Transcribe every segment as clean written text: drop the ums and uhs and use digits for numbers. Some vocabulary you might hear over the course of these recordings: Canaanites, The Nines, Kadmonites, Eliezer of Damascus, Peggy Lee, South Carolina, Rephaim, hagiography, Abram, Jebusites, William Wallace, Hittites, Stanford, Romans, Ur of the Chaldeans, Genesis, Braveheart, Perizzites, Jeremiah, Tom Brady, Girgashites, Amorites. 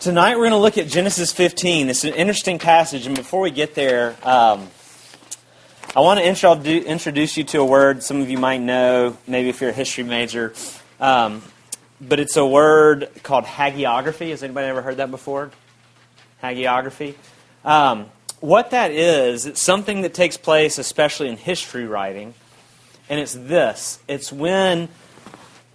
Tonight we're going to look at Genesis 15. It's an interesting passage, and before we get there, I want to introduce you to a word some of you might know, maybe if you're a history major, but it's a word called hagiography. Has anybody ever heard that before? Hagiography. What that is, it's something that takes place especially in history writing, and it's this. It's when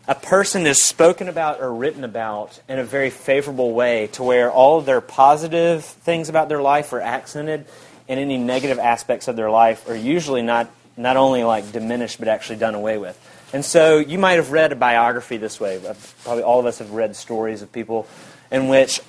a person is spoken about or written about in a very favorable way to where all of their positive things about their life are accented and any negative aspects of their life are usually not only like diminished but actually done away with. And so you might have read a biography this way. Probably all of us have read stories of people in which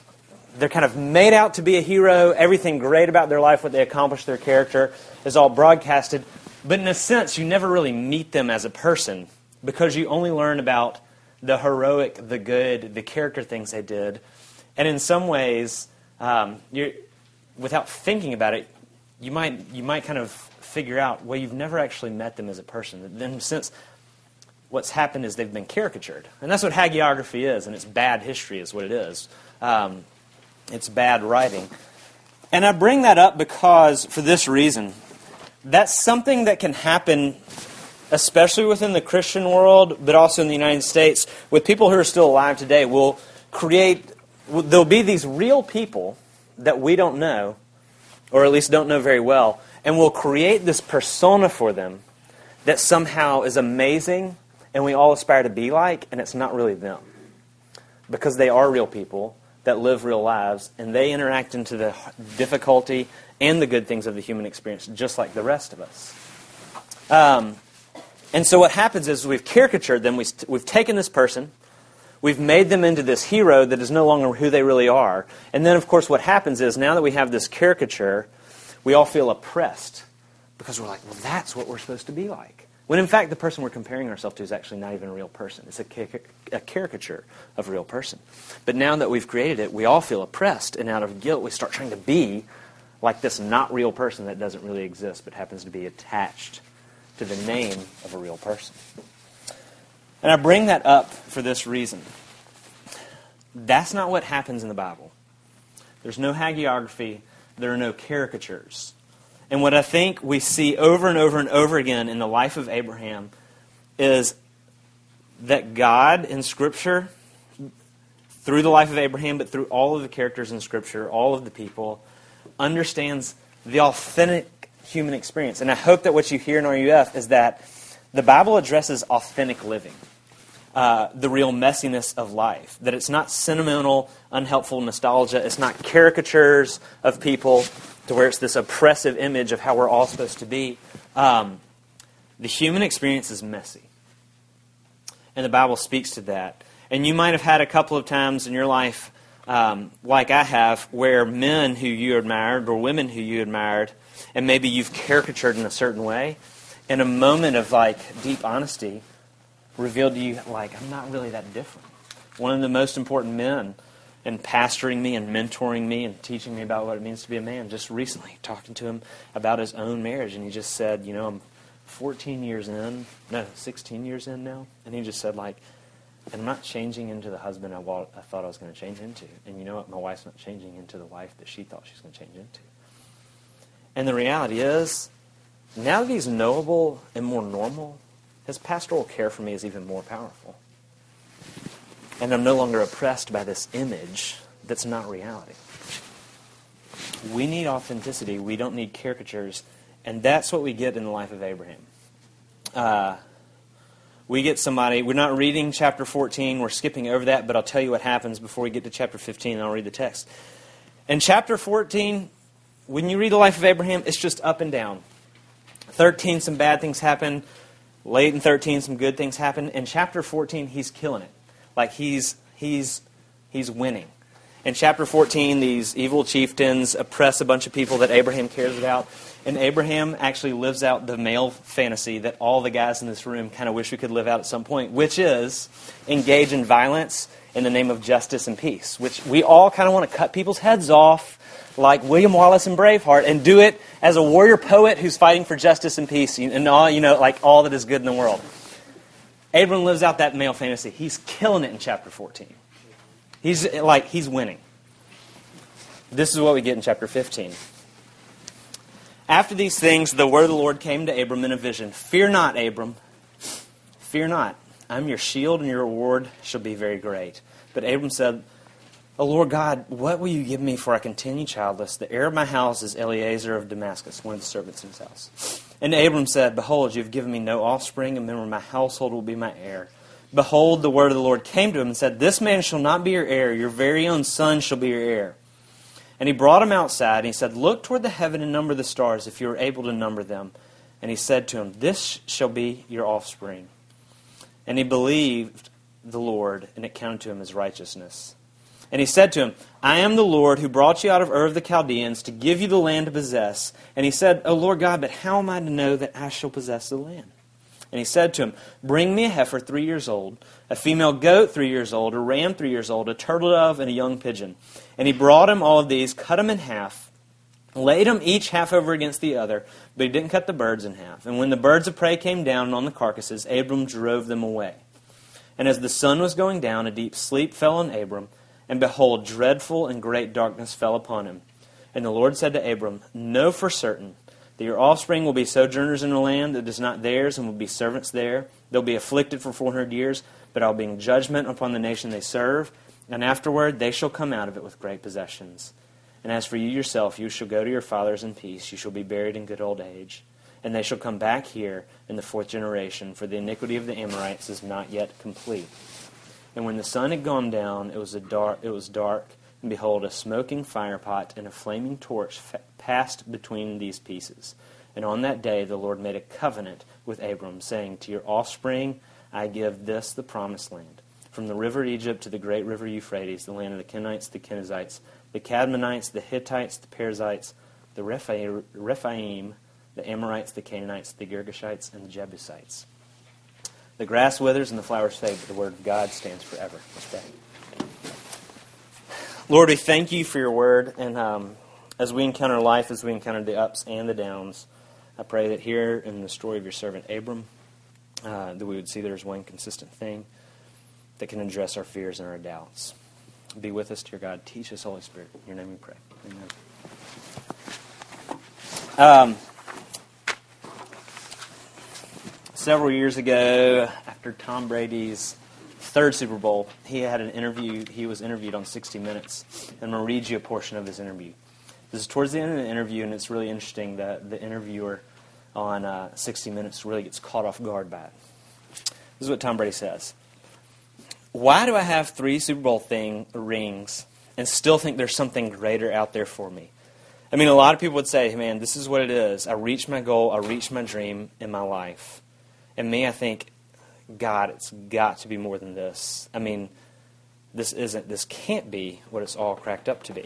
they're kind of made out to be a hero. Everything great about their life, what they accomplished, their character is all broadcasted. But in a sense, you never really meet them as a person, because you only learn about the heroic, the good, the character things they did. And in some ways, without thinking about it, you might kind of figure out, well, you've never actually met them as a person. In a sense, what's happened is they've been caricatured. And that's what hagiography is, and it's bad history is what it is. It's bad writing. And I bring that up because, for this reason, that's something that can happen especially within the Christian world, but also in the United States, with people who are still alive today, there'll be these real people that we don't know, or at least don't know very well, and we'll create this persona for them that somehow is amazing, and we all aspire to be like, and it's not really them. Because they are real people that live real lives, and they interact into the difficulty and the good things of the human experience, just like the rest of us. And so what happens is we've caricatured them, we've taken this person, we've made them into this hero that is no longer who they really are. And then, of course, what happens is now that we have this caricature, we all feel oppressed because we're like, well, that's what we're supposed to be like. When, in fact, the person we're comparing ourselves to is actually not even a real person. It's a caricature of a real person. But now that we've created it, we all feel oppressed, and out of guilt, we start trying to be like this not real person that doesn't really exist but happens to be attached to the name of a real person. And I bring that up for this reason. That's not what happens in the Bible. There's no hagiography. There are no caricatures. And what I think we see over and over and over again in the life of Abraham is that God in Scripture, through the life of Abraham, but through all of the characters in Scripture, all of the people, understands the authentic human experience. And I hope that what you hear in RUF is that the Bible addresses authentic living, the real messiness of life, that it's not sentimental, unhelpful nostalgia, it's not caricatures of people to where it's this oppressive image of how we're all supposed to be. The human experience is messy. And the Bible speaks to that. And you might have had a couple of times in your life, like I have, where men who you admired or women who you admired, and maybe you've caricatured in a certain way, and a moment of like deep honesty revealed to you, like, I'm not really that different. One of the most important men in pastoring me and mentoring me and teaching me about what it means to be a man, just recently talking to him about his own marriage, and he just said, you know, I'm 16 years in now, and he just said, like, and I'm not changing into the husband I thought I was going to change into. And you know what? My wife's not changing into the wife that she thought she was going to change into. And the reality is, now that he's knowable and more normal, his pastoral care for me is even more powerful. And I'm no longer oppressed by this image that's not reality. We need authenticity. We don't need caricatures. And that's what we get in the life of Abraham. We get somebody, we're not reading chapter 14, we're skipping over that, but I'll tell you what happens before we get to chapter 15, and I'll read the text. In chapter 14, when you read the life of Abraham, it's just up and down. 13, some bad things happen. Late in 13, some good things happen. In chapter 14, he's killing it. Like, he's winning. In chapter 14, these evil chieftains oppress a bunch of people that Abraham cares about. And Abraham actually lives out the male fantasy that all the guys in this room kind of wish we could live out at some point, which is engage in violence in the name of justice and peace, which we all kind of want to cut people's heads off like William Wallace in Braveheart and do it as a warrior poet who's fighting for justice and peace and all, you know, like all that is good in the world. Abram lives out that male fantasy. He's killing it in chapter 14. He's winning. This is what we get in chapter 15. After these things, the word of the Lord came to Abram in a vision. Fear not, Abram. Fear not. I am your shield, and your reward shall be very great. But Abram said, O Lord God, what will you give me, for I continue childless? The heir of my house is Eliezer of Damascus, one of the servants in his house. And Abram said, Behold, you have given me no offspring, and a member of my household will be my heir. Behold, the word of the Lord came to him and said, This man shall not be your heir, your very own son shall be your heir. And he brought him outside, and he said, Look toward the heaven and number the stars, if you are able to number them. And he said to him, This shall be your offspring. And he believed the Lord, and it counted to him as righteousness. And he said to him, I am the Lord who brought you out of Ur of the Chaldeans to give you the land to possess. And he said, O Lord God, but how am I to know that I shall possess the land? And he said to him, Bring me a heifer 3 years old, a female goat 3 years old, a ram 3 years old, a turtle dove, and a young pigeon. And he brought him all of these, cut them in half, laid them each half over against the other, but he didn't cut the birds in half. And when the birds of prey came down on the carcasses, Abram drove them away. And as the sun was going down, a deep sleep fell on Abram, and behold, dreadful and great darkness fell upon him. And the Lord said to Abram, Know for certain that your offspring will be sojourners in a land that is not theirs, and will be servants there. They'll be afflicted for 400 years, but I'll bring judgment upon the nation they serve, and afterward they shall come out of it with great possessions. And as for you yourself, you shall go to your fathers in peace. You shall be buried in good old age. And they shall come back here in the fourth generation, for the iniquity of the Amorites is not yet complete. And when the sun had gone down, it was dark, and behold, a smoking firepot and a flaming torch passed between these pieces. And on that day the Lord made a covenant with Abram, saying, To your offspring I give this the promised land, from the river Egypt to the great river Euphrates, the land of the Kenites, the Kenizzites, the Kadmonites, the Hittites, the Perizzites, the Rephaim, the Amorites, the Canaanites, the Girgashites, and the Jebusites. The grass withers and the flowers fade, but the word of God stands forever. Let's pray. Lord, we thank you for your word, and as we encounter life, as we encounter the ups and the downs, I pray that here in the story of your servant Abram, that we would see there is one consistent thing that can address our fears and our doubts. Be with us, dear God. Teach us, Holy Spirit. In your name we pray. Amen. Several years ago, after Tom Brady's third Super Bowl, he had an interview. He was interviewed on 60 Minutes, and I'm going to read you a portion of his interview. This is towards the end of the interview, and it's really interesting that the interviewer on 60 Minutes really gets caught off guard by it. This is what Tom Brady says. Why do I have three Super Bowl rings and still think there's something greater out there for me? I mean, a lot of people would say, man, this is what it is. I reached my goal. I reached my dream in my life. And me, I think, God, it's got to be more than this. I mean, this can't be what it's all cracked up to be.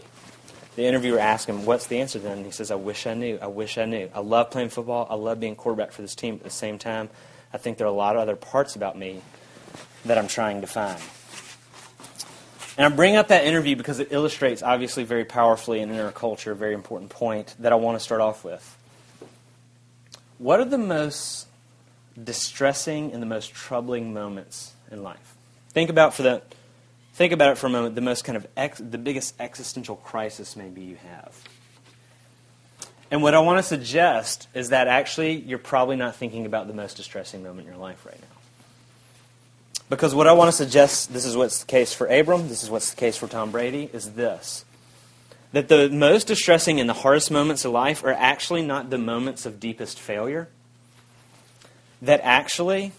The interviewer asked him, what's the answer then? And he says, I wish I knew. I wish I knew. I love playing football. I love being quarterback for this team. But at the same time, I think there are a lot of other parts about me that I'm trying to find. And I bring up that interview because it illustrates, obviously, very powerfully and in our culture, a very important point that I want to start off with. What are the most distressing and the most troubling moments in life? Think about it for a moment. The most kind of the biggest existential crisis maybe you have. And what I want to suggest is that actually you're probably not thinking about the most distressing moment in your life right now. Because what I want to suggest, this is what's the case for Abram, this is what's the case for Tom Brady, is this. That the most distressing and the hardest moments of life are actually not the moments of deepest failure. That actually,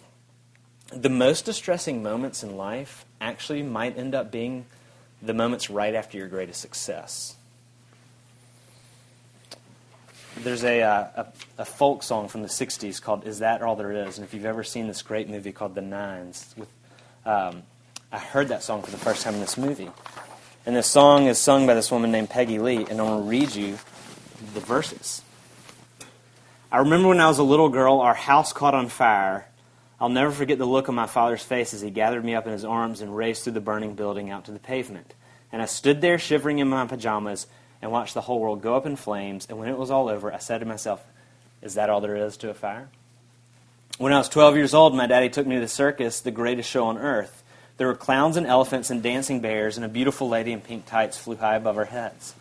the most distressing moments in life actually might end up being the moments right after your greatest success. There's a folk song from the 60s called Is That All There Is? And if you've ever seen this great movie called The Nines, I heard that song for the first time in this movie. And this song is sung by this woman named Peggy Lee, and I'm going to read you the verses. I remember when I was a little girl, our house caught on fire. I'll never forget the look on my father's face as he gathered me up in his arms and raced through the burning building out to the pavement. And I stood there shivering in my pajamas, and watched the whole world go up in flames, and when it was all over, I said to myself, is that all there is to a fire? When I was 12 years old, my daddy took me to the circus, the greatest show on earth. There were clowns and elephants and dancing bears, and a beautiful lady in pink tights flew high above our heads.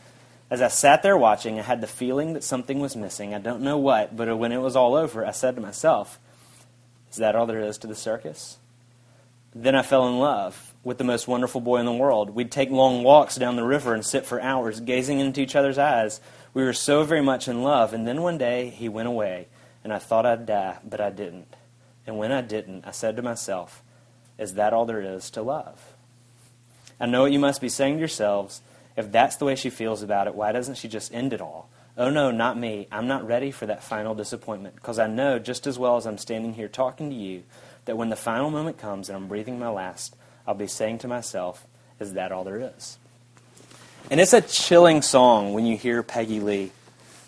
As I sat there watching, I had the feeling that something was missing. I don't know what, but when it was all over, I said to myself, is that all there is to the circus? Then I fell in love with the most wonderful boy in the world. We'd take long walks down the river and sit for hours, gazing into each other's eyes. We were so very much in love, and then one day he went away, and I thought I'd die, but I didn't. And when I didn't, I said to myself, is that all there is to love? I know what you must be saying to yourselves. If that's the way she feels about it, why doesn't she just end it all? Oh no, not me. I'm not ready for that final disappointment, because I know just as well as I'm standing here talking to you that when the final moment comes and I'm breathing my last, I'll be saying to myself, is that all there is? And it's a chilling song when you hear Peggy Lee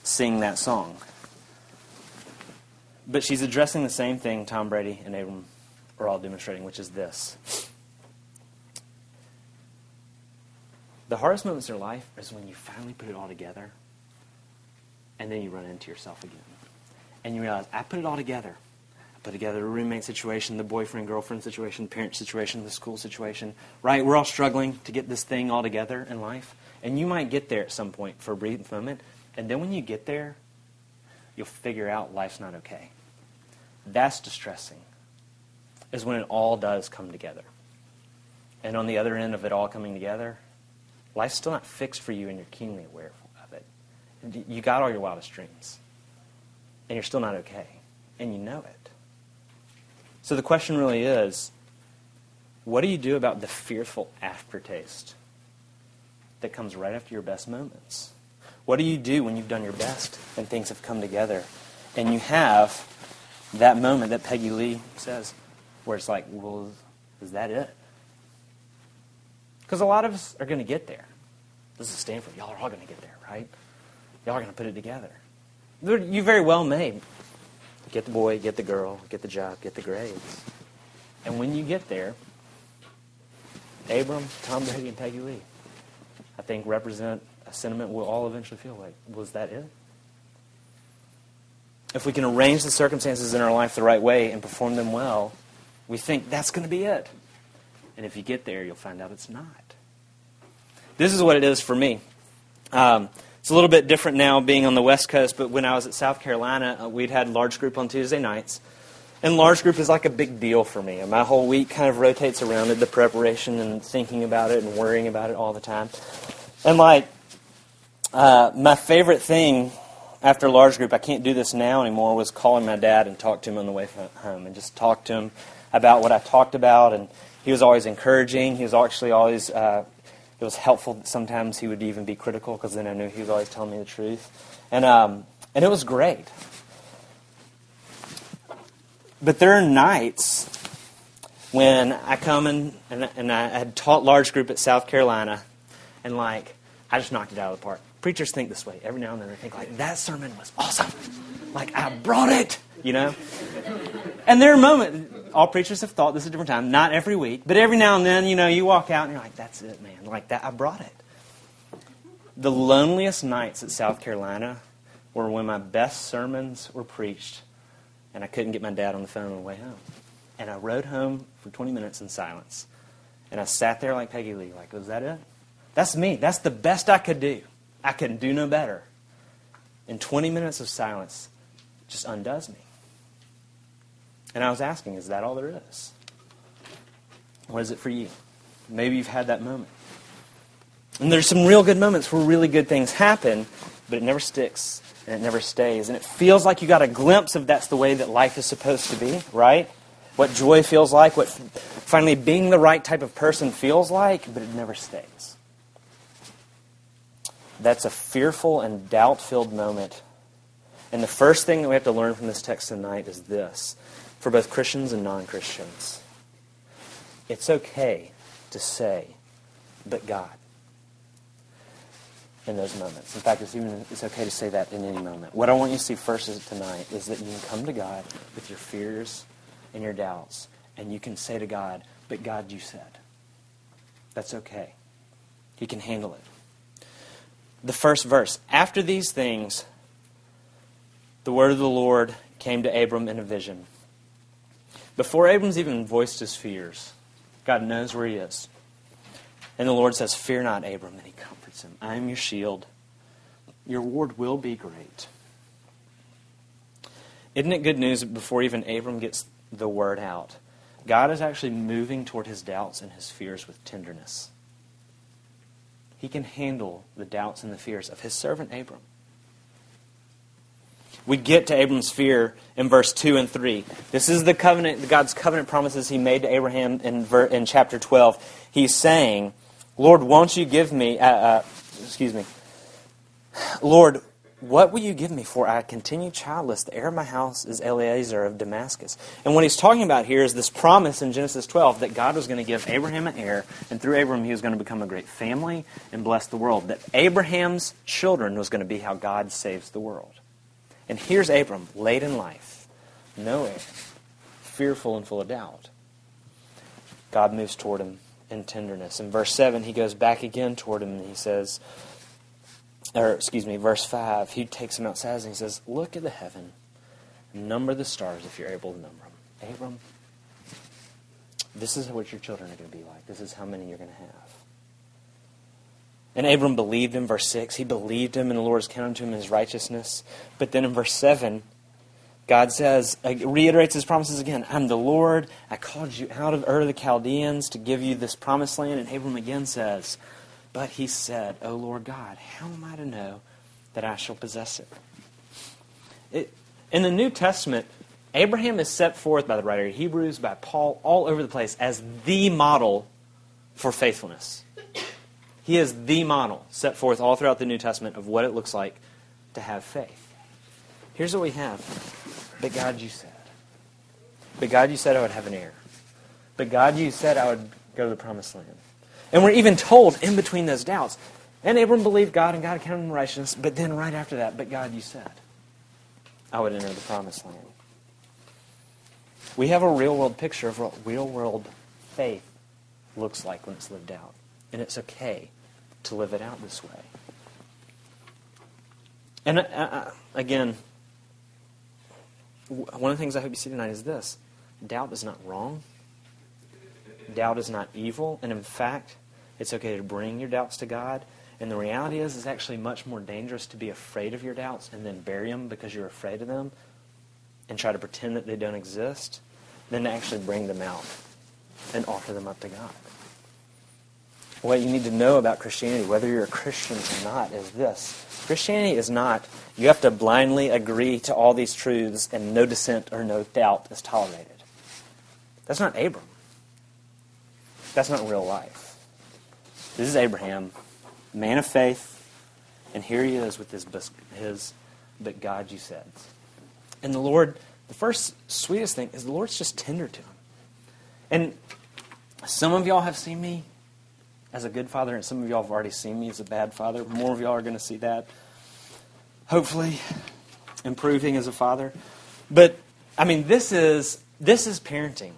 sing that song. But she's addressing the same thing Tom Brady and Abram are all demonstrating, which is this. The hardest moments in your life is when you finally put it all together and then you run into yourself again. And you realize, I put it all together. I put together the roommate situation, the boyfriend-girlfriend situation, the parent situation, the school situation. Right? We're all struggling to get this thing all together in life. And you might get there at some point for a brief moment. And then when you get there, you'll figure out life's not okay. That's distressing, is when it all does come together. And on the other end of it all coming together, life's still not fixed for you, and you're keenly aware of it. You got all your wildest dreams, and you're still not okay, and you know it. So the question really is, what do you do about the fearful aftertaste that comes right after your best moments? What do you do when you've done your best and things have come together, and you have that moment that Peggy Lee says, where it's like, well, is that it? Because a lot of us are going to get there. This is Stanford. Y'all are all going to get there, right? Y'all are going to put it together. You very well may. Get the boy, get the girl, get the job, get the grades. And when you get there, Abram, Tom Brady, and Peggy Lee, I think, represent a sentiment we'll all eventually feel like, was that it? If we can arrange the circumstances in our life the right way and perform them well, we think that's going to be it. And if you get there, you'll find out it's not. This is what it is for me. It's a little bit different now being on the West Coast, but when I was at South Carolina, we'd had large group on Tuesday nights. And large group is like a big deal for me. And my whole week kind of rotates around it, the preparation and thinking about it and worrying about it all the time. And my favorite thing after large group, I can't do this now anymore, was calling my dad and talk to him on the way home and just talk to him about what I talked about. And he was always encouraging. He was actually always, it was helpful that sometimes he would even be critical because then I knew he was always telling me the truth. And it was great. But there are nights when I come in and I had taught large group at South Carolina and I just knocked it out of the park. Preachers think this way. Every now and then they think that sermon was awesome. I brought it, you know. And there are moments, all preachers have thought this is a different time, not every week, but every now and then, you know, you walk out and you're like, that's it, man. That, I brought it. The loneliest nights at South Carolina were when my best sermons were preached and I couldn't get my dad on the phone on the way home. And I rode home for 20 minutes in silence. And I sat there like Peggy Lee, was that it? That's me. That's the best I could do. I couldn't do no better. And 20 minutes of silence just undoes me. And I was asking, is that all there is? What is it for you? Maybe you've had that moment. And there's some real good moments where really good things happen, but it never sticks and it never stays. And it feels like you got a glimpse of that's the way that life is supposed to be, right? What joy feels like, what finally being the right type of person feels like, but it never stays. That's a fearful and doubt-filled moment. And the first thing that we have to learn from this text tonight is this. For both Christians and non-Christians, it's okay to say, but God, in those moments. In fact, it's okay to say that in any moment. What I want you to see first tonight is that you can come to God with your fears and your doubts, and you can say to God, but God, you said. That's okay. He can handle it. The first verse, after these things, the word of the Lord came to Abram in a vision. Before Abram's even voiced his fears, God knows where he is. And the Lord says, fear not, Abram, and he comforts him. I am your shield. your reward will be great. Isn't it good news that before even Abram gets the word out, God is actually moving toward his doubts and his fears with tenderness. He can handle the doubts and the fears of his servant Abram. We get to Abram's fear in verse 2 and 3. This is the covenant, God's covenant promises he made to Abraham in chapter 12. He's saying, Lord, won't you give me, Lord, what will you give me for I continue childless? The heir of my house is Eliezer of Damascus. And what he's talking about here is this promise in Genesis 12 that God was going to give Abraham an heir, and through Abraham he was going to become a great family and bless the world. That Abraham's children was going to be how God saves the world. And here's Abram, late in life, no heir, fearful and full of doubt. God moves toward him in tenderness. In verse 7, he goes back again toward him and he says, verse 5, he takes him outside and he says, look at the heaven, number the stars if you're able to number them. Abram, this is what your children are going to be like. This is how many you're going to have. And Abram believed him, verse 6. He believed him, and the Lord has counted to him his righteousness. But then in verse 7, God says, reiterates his promises again. I'm the Lord. I called you out of Ur of the Chaldeans to give you this promised land. And Abram again says, but he said, O Lord God, how am I to know that I shall possess it? In the New Testament, Abraham is set forth by the writer of Hebrews, by Paul, all over the place as the model for faithfulness. He is the model set forth all throughout the New Testament of what it looks like to have faith. Here's what we have. But God, you said. But God, you said I would have an heir. But God, you said I would go to the promised land. And we're even told in between those doubts. And Abram believed God and God accounted him righteousness. But then right after that, but God, you said I would enter the promised land. We have a real world picture of what real world faith looks like when it's lived out. And it's okay to live it out this way. And again, one of the things I hope you see tonight is this. Doubt is not wrong. Doubt is not evil. And in fact, it's okay to bring your doubts to God. And the reality is it's actually much more dangerous to be afraid of your doubts and then bury them because you're afraid of them and try to pretend that they don't exist than to actually bring them out and offer them up to God. What you need to know about Christianity, whether you're a Christian or not, is this. Christianity is not, you have to blindly agree to all these truths and no dissent or no doubt is tolerated. That's not Abram. That's not real life. This is Abraham, man of faith, and here he is with his but God you said. And the Lord, the first sweetest thing is the Lord's just tender to him. And some of y'all have seen me as a good father, and some of y'all have already seen me as a bad father. More of y'all are going to see that. Hopefully, improving as a father. But, I mean, this is parenting.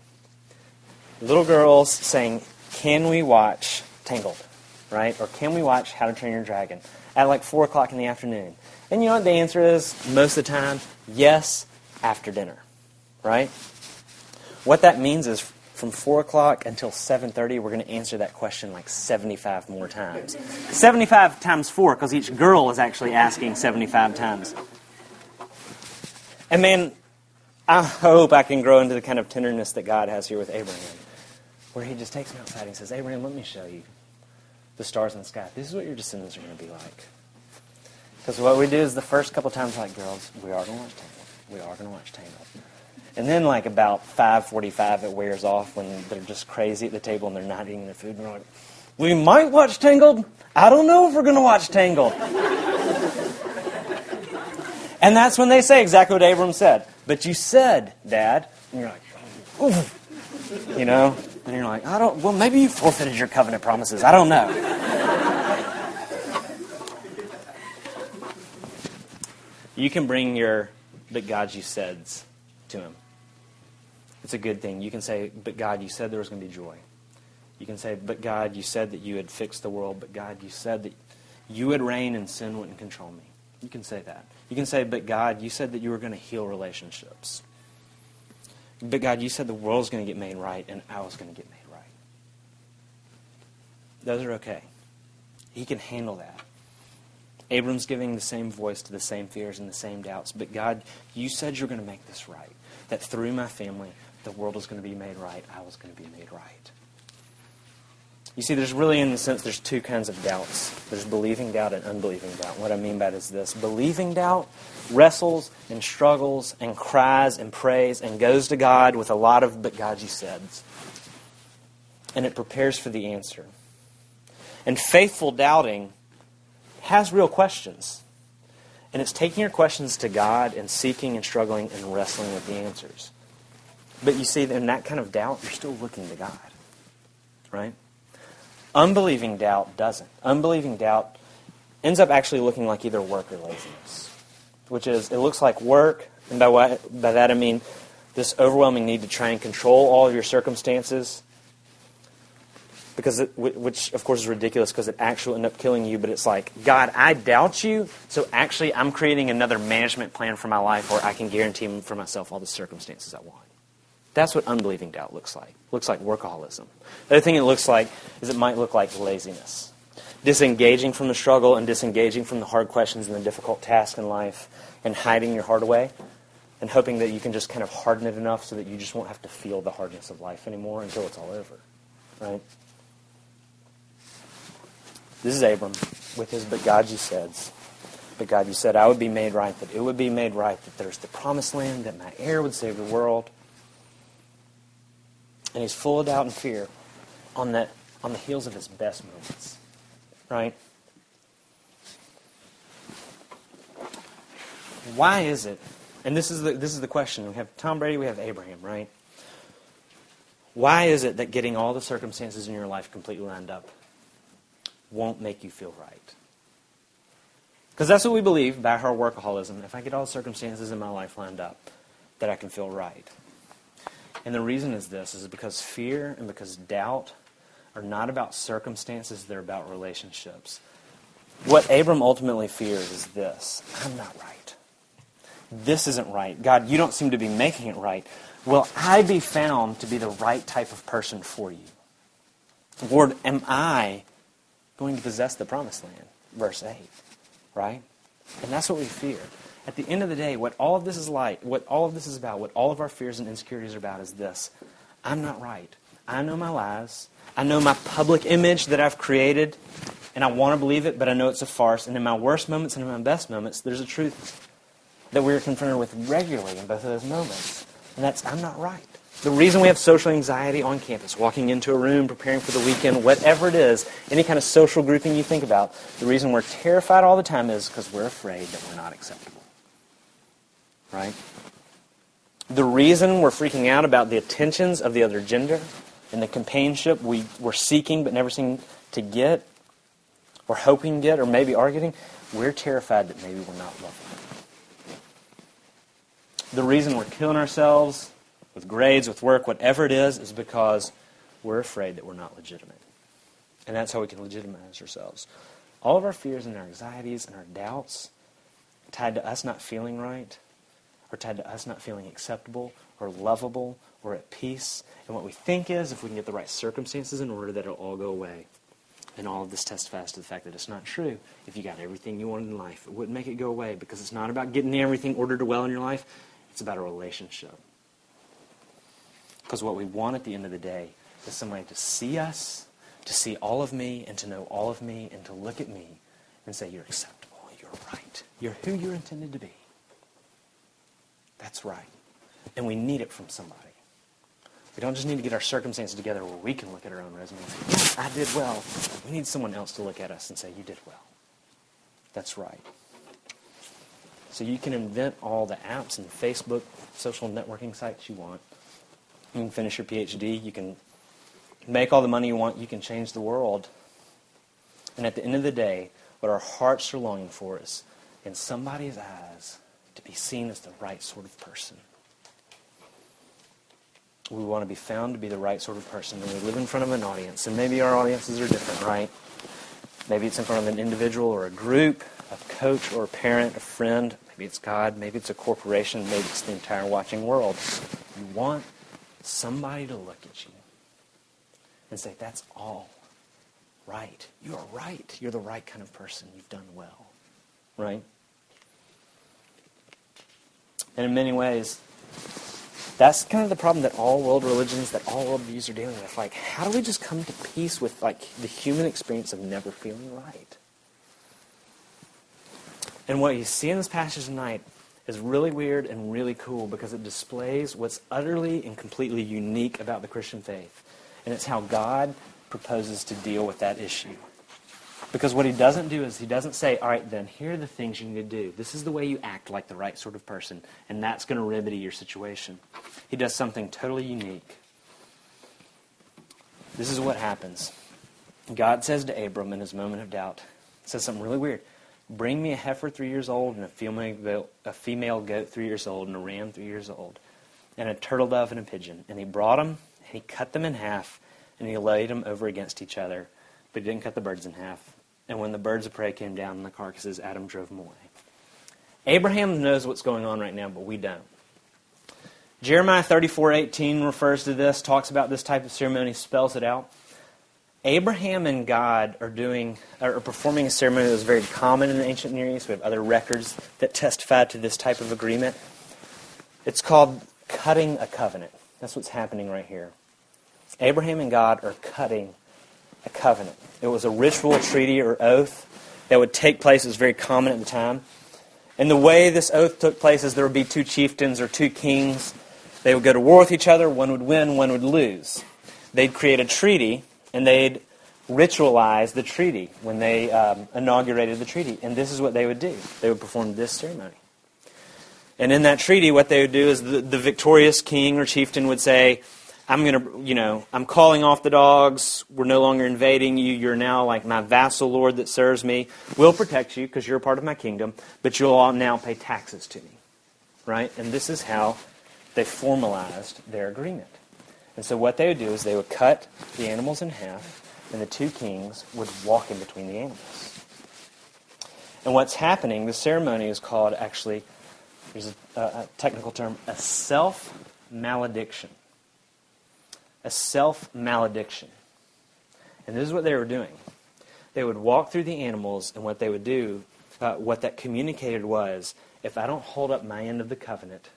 Little girls saying, can we watch Tangled, right? Or can we watch How to Train Your Dragon at like 4 o'clock in the afternoon? And you know what the answer is? Most of the time, yes, after dinner, right? What that means is, from 4 o'clock until 7:30, we're going to answer that question like 75 more times. 75 times 4, because each girl is actually asking 75 times. And man, I hope I can grow into the kind of tenderness that God has here with Abraham, where he just takes him outside and says, Abraham, let me show you the stars in the sky. This is what your descendants are going to be like. Because what we do is the first couple times, like, girls, we are going to watch Tangled. We are going to watch Tangled. And then like about 5:45 it wears off when they're just crazy at the table and they're not eating their food. And we're like, we might watch Tangled. I don't know if we're going to watch Tangled. And that's when they say exactly what Abram said. But you said, Dad. And you're like, oof. You know? And you're like, well, maybe you forfeited your covenant promises. I don't know. You can bring your, but God, you said's to him. It's a good thing. You can say, but God, you said there was going to be joy. You can say, but God, you said that you had fixed the world. But God, you said that you would reign and sin wouldn't control me. You can say that. You can say, but God, you said that you were going to heal relationships. But God, you said the world's going to get made right and I was going to get made right. Those are okay. He can handle that. Abram's giving the same voice to the same fears and the same doubts. But God, you said you're going to make this right. That through my family, the world is going to be made right. I was going to be made right. You see, there's really, in a sense, there's two kinds of doubts. There's believing doubt and unbelieving doubt. What I mean by that is this. Believing doubt wrestles and struggles and cries and prays and goes to God with a lot of, but God, you said. And it prepares for the answer. And faithful doubting has real questions. And it's taking your questions to God and seeking and struggling and wrestling with the answers. But you see, in that kind of doubt, you're still looking to God. Right? Unbelieving doubt doesn't. Unbelieving doubt ends up actually looking like either work or laziness. Which is, it looks like work, and by that I mean this overwhelming need to try and control all of your circumstances. Which, of course, is ridiculous because it actually ends up killing you. But it's like, God, I doubt you, so actually I'm creating another management plan for my life where I can guarantee for myself all the circumstances I want. That's what unbelieving doubt looks like. It looks like workaholism. The other thing it looks like is it might look like laziness. Disengaging from the struggle and disengaging from the hard questions and the difficult tasks in life and hiding your heart away and hoping that you can just kind of harden it enough so that you just won't have to feel the hardness of life anymore until it's all over. Right? This is Abram with his, but God, you said. But God, you said, I would be made right, that it would be made right, that there's the promised land, that my heir would save the world. And he's full of doubt and fear on the heels of his best moments. Right? Why is it? And this is the question. We have Tom Brady, we have Abraham, right? Why is it that getting all the circumstances in your life completely lined up won't make you feel right? Because that's what we believe by our workaholism. If I get all the circumstances in my life lined up, that I can feel right. And the reason is this, is because fear and because doubt are not about circumstances, they're about relationships. What Abram ultimately fears is this: I'm not right. This isn't right. God, you don't seem to be making it right. Will I be found to be the right type of person for you? Lord, am I going to possess the promised land? Verse 8, right? And that's what we fear. At the end of the day, what all of this is like, what all of this is about, what all of our fears and insecurities are about is this: I'm not right. I know my lies. I know my public image that I've created, and I want to believe it, but I know it's a farce. And in my worst moments and in my best moments, there's a truth that we're confronted with regularly in both of those moments, and that's I'm not right. The reason we have social anxiety on campus, walking into a room, preparing for the weekend, whatever it is, any kind of social grouping you think about, the reason we're terrified all the time is because we're afraid that we're not acceptable. Right? The reason we're freaking out about the attentions of the other gender and the companionship we're seeking but never seem to get or hoping to get or maybe are getting, we're terrified that maybe we're not lovable. The reason we're killing ourselves with grades, with work, whatever it is because we're afraid that we're not legitimate. And that's how we can legitimize ourselves. All of our fears and our anxieties and our doubts tied to us not feeling right, or tied to us not feeling acceptable or lovable or at peace. And what we think is, if we can get the right circumstances in order, that it'll all go away. And all of this testifies to the fact that it's not true. If you got everything you wanted in life, it wouldn't make it go away, because it's not about getting everything ordered well in your life. It's about a relationship. Because what we want at the end of the day is somebody to see us, to see all of me, and to know all of me, and to look at me and say, you're acceptable, you're right, you're who you're intended to be. That's right. And we need it from somebody. We don't just need to get our circumstances together where we can look at our own resume and say, I did well. We need someone else to look at us and say, you did well. That's right. So you can invent all the apps and Facebook, social networking sites you want. You can finish your PhD. You can make all the money you want. You can change the world. And at the end of the day, what our hearts are longing for is, in somebody's eyes, to be seen as the right sort of person. We want to be found to be the right sort of person. And we live in front of an audience. And maybe our audiences are different, right? Maybe it's in front of an individual or a group, a coach or a parent, a friend. Maybe it's God. Maybe it's a corporation. Maybe it's the entire watching world. You want somebody to look at you and say, that's all right. You are right. You're the right kind of person. You've done well. right? And in many ways, that's kind of the problem that all world religions, that all world views are dealing with. Like, how do we just come to peace with, like, the human experience of never feeling right? And what you see in this passage tonight is really weird and really cool because it displays what's utterly and completely unique about the Christian faith. And it's how God proposes to deal with that issue. Because what he doesn't do is he doesn't say, all right, then here are the things you need to do. This is the way you act like the right sort of person, and that's going to remedy your situation. He does something totally unique. This is what happens. God says to Abram in his moment of doubt, says something really weird. Bring me a heifer 3 years old and a female goat 3 years old and a ram 3 years old and a turtle dove and a pigeon. And he brought them and he cut them in half and he laid them over against each other, but he didn't cut the birds in half. And when the birds of prey came down on the carcasses, Adam drove them away. Abraham knows what's going on right now, but we don't. Jeremiah 34:18 refers to this, talks about this type of ceremony, spells it out. Abraham and God are performing a ceremony that was very common in the ancient Near East. We have other records that testify to this type of agreement. It's called cutting a covenant. That's what's happening right here. Abraham and God are cutting a covenant. It was a ritual, treaty, or oath that would take place. It was very common at the time. And the way this oath took place is there would be two chieftains or two kings. They would go to war with each other. One would win, one would lose. They'd create a treaty, and they'd ritualize the treaty when they inaugurated the treaty. And this is what they would do. They would perform this ceremony. And in that treaty, what they would do is the victorious king or chieftain would say, I'm calling off the dogs. We're no longer invading you. You're now like my vassal lord that serves me. We'll protect you because you're a part of my kingdom, but you'll all now pay taxes to me, right? And this is how they formalized their agreement. And so what they would do is they would cut the animals in half, and the two kings would walk in between the animals. And what's happening, the ceremony is called, actually, there's a technical term, a self-malediction. A self-malediction. And this is what they were doing. They would walk through the animals, and what they would do, what that communicated was, if I don't hold up my end of the covenant,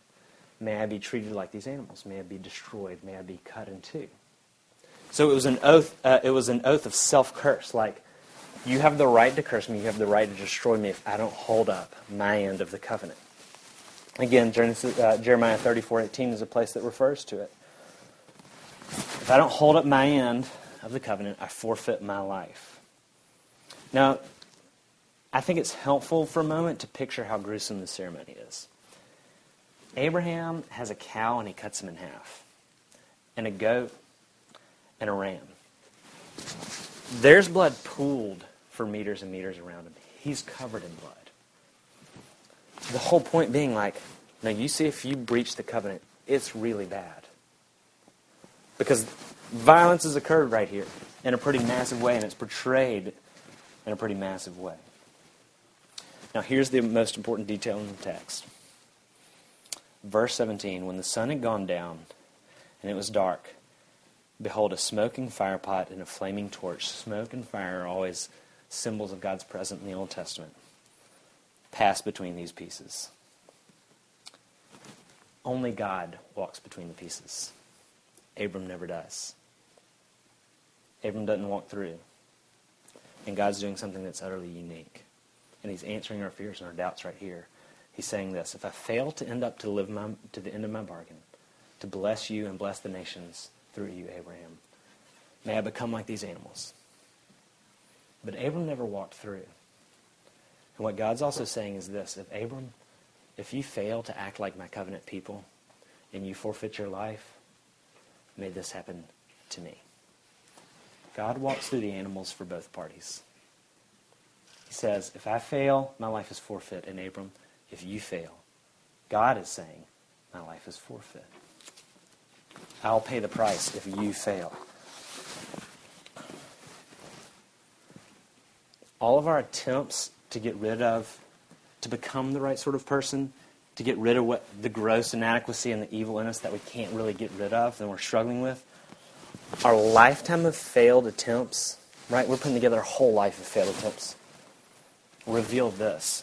may I be treated like these animals? May I be destroyed? May I be cut in two? So it was an oath. It was an oath of self-curse. Like, you have the right to curse me. You have the right to destroy me if I don't hold up my end of the covenant. Again, Jeremiah 34:18 is a place that refers to it. If I don't hold up my end of the covenant, I forfeit my life. Now, I think it's helpful for a moment to picture how gruesome the ceremony is. Abraham has a cow and he cuts him in half, and a goat and a ram. There's blood pooled for meters and meters around him. He's covered in blood. The whole point being like, now you see if you breach the covenant, it's really bad. Because violence has occurred right here in a pretty massive way, and it's portrayed in a pretty massive way. Now here's the most important detail in the text. Verse 17, when the sun had gone down and it was dark, behold, a smoking firepot and a flaming torch. Smoke and fire are always symbols of God's presence in the Old Testament. Pass between these pieces. Only God walks between the pieces. Abram never does. Abram doesn't walk through. And God's doing something that's utterly unique. And he's answering our fears and our doubts right here. He's saying this, if I fail to end up to the end of my bargain, to bless you and bless the nations through you, Abraham, may I become like these animals. But Abram never walked through. And what God's also saying is this, if Abram, if you fail to act like my covenant people and you forfeit your life, may this happen to me. God walks through the animals for both parties. He says, if I fail, my life is forfeit. And Abram, if you fail, God is saying, my life is forfeit. I'll pay the price if you fail. All of our attempts to get rid of, to become the right sort of person, to get rid of what the gross inadequacy and the evil in us that we can't really get rid of and we're struggling with, our lifetime of failed attempts, right? We're putting together a whole life of failed attempts. Reveal this.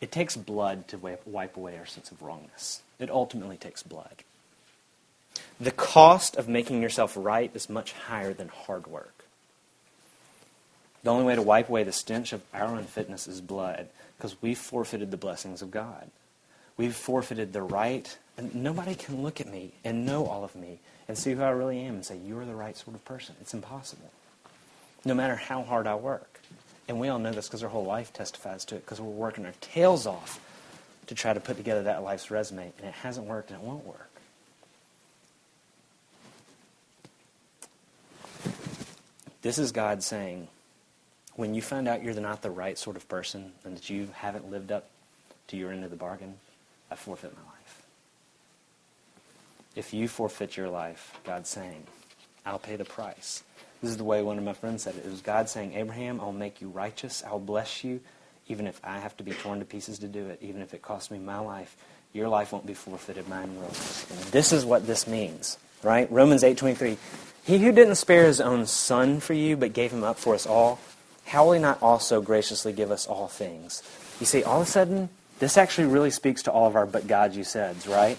It takes blood to wipe away our sense of wrongness. It ultimately takes blood. The cost of making yourself right is much higher than hard work. The only way to wipe away the stench of our unfitness is blood, because we've forfeited the blessings of God. We've forfeited the right, and nobody can look at me and know all of me and see who I really am and say, you're the right sort of person. It's impossible, no matter how hard I work. And we all know this because our whole life testifies to it, because we're working our tails off to try to put together that life's resume, and it hasn't worked and it won't work. This is God saying, when you find out you're not the right sort of person and that you haven't lived up to your end of the bargain, I forfeit my life. If you forfeit your life, God's saying, I'll pay the price. This is the way one of my friends said it. It was God saying, Abraham, I'll make you righteous. I'll bless you, even if I have to be torn to pieces to do it. Even if it costs me my life, your life won't be forfeited, mine will. And this is what this means, right? Romans 8:23. He who didn't spare his own son for you, but gave him up for us all, how will he not also graciously give us all things? You see, all of a sudden, this actually really speaks to all of our but God you saids, right?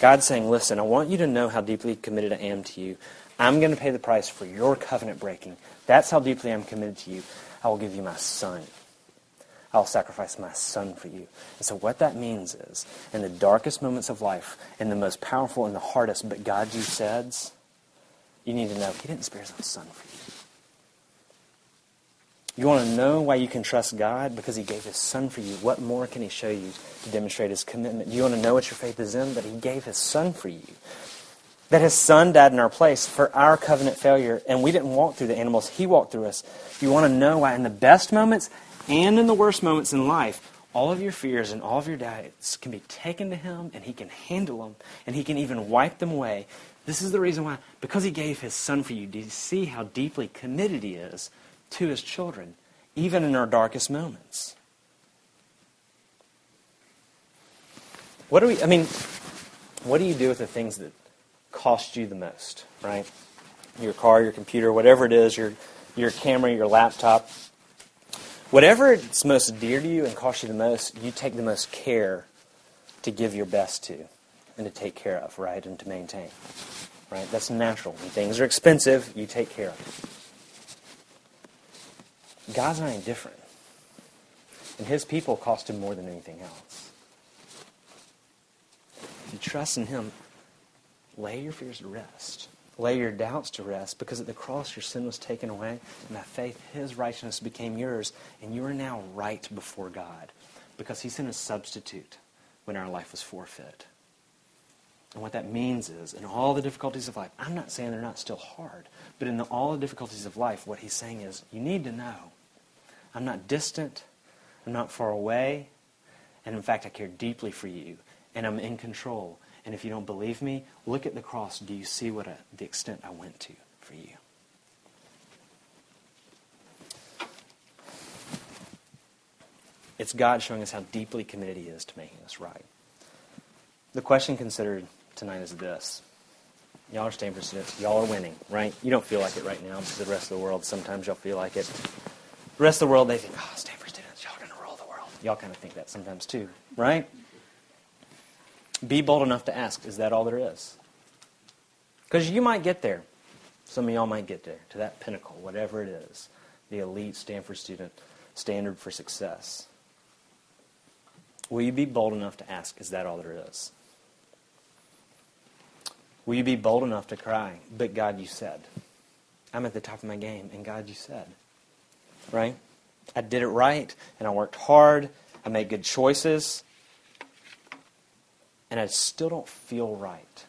God's saying, listen, I want you to know how deeply committed I am to you. I'm going to pay the price for your covenant breaking. That's how deeply I'm committed to you. I will give you my son. I'll sacrifice my son for you. And so what that means is, in the darkest moments of life, in the most powerful and the hardest but God you saids, you need to know he didn't spare his own son for you. You want to know why you can trust God? Because he gave his son for you. What more can he show you to demonstrate his commitment? You want to know what your faith is in? That he gave his son for you. That his son died in our place for our covenant failure, and we didn't walk through the animals. He walked through us. You want to know why in the best moments and in the worst moments in life, all of your fears and all of your doubts can be taken to him, and he can handle them, and he can even wipe them away. This is the reason why. Because he gave his son for you. Do you see how deeply committed he is to his children, even in our darkest moments? What do you do with the things that cost you the most, right? Your car, your computer, whatever it is, your camera, your laptop. Whatever it's most dear to you and costs you the most, you take the most care to give your best to and to take care of, right, and to maintain, right? That's natural. When things are expensive, you take care of it. God's not indifferent. And his people cost him more than anything else. If you trust in him, lay your fears to rest. Lay your doubts to rest, because at the cross your sin was taken away, and by faith his righteousness became yours, and you are now right before God, because he sent a substitute when our life was forfeit. And what that means is, in all the difficulties of life, I'm not saying they're not still hard, but in all the difficulties of life, what he's saying is, you need to know, I'm not distant, I'm not far away, and in fact, I care deeply for you, and I'm in control. And if you don't believe me, look at the cross. Do you see what the extent I went to for you? It's God showing us how deeply committed he is to making us right. The question considered tonight is this. Y'all are Stanford students. Y'all are winning, right? You don't feel like it right now because the rest of the world, sometimes y'all feel like it. The rest of the world, they think, oh, Stanford students, y'all are going to rule the world. Y'all kind of think that sometimes too, right? Be bold enough to ask, is that all there is? Because you might get there. Some of y'all might get there, to that pinnacle, whatever it is. The elite Stanford student standard for success. Will you be bold enough to ask, is that all there is? Will you be bold enough to cry, but God, you said. I'm at the top of my game, and God, you said. Right? I did it right, and I worked hard. I made good choices. And I still don't feel right.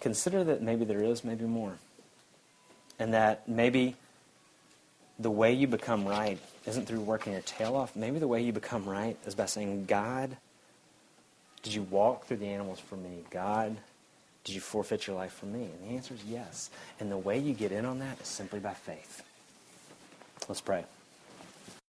Consider that maybe there is, maybe more. And that maybe the way you become right isn't through working your tail off. Maybe the way you become right is by saying, God, did you walk through the animals for me? God, did you forfeit your life for me? And the answer is yes. And the way you get in on that is simply by faith. Let's pray.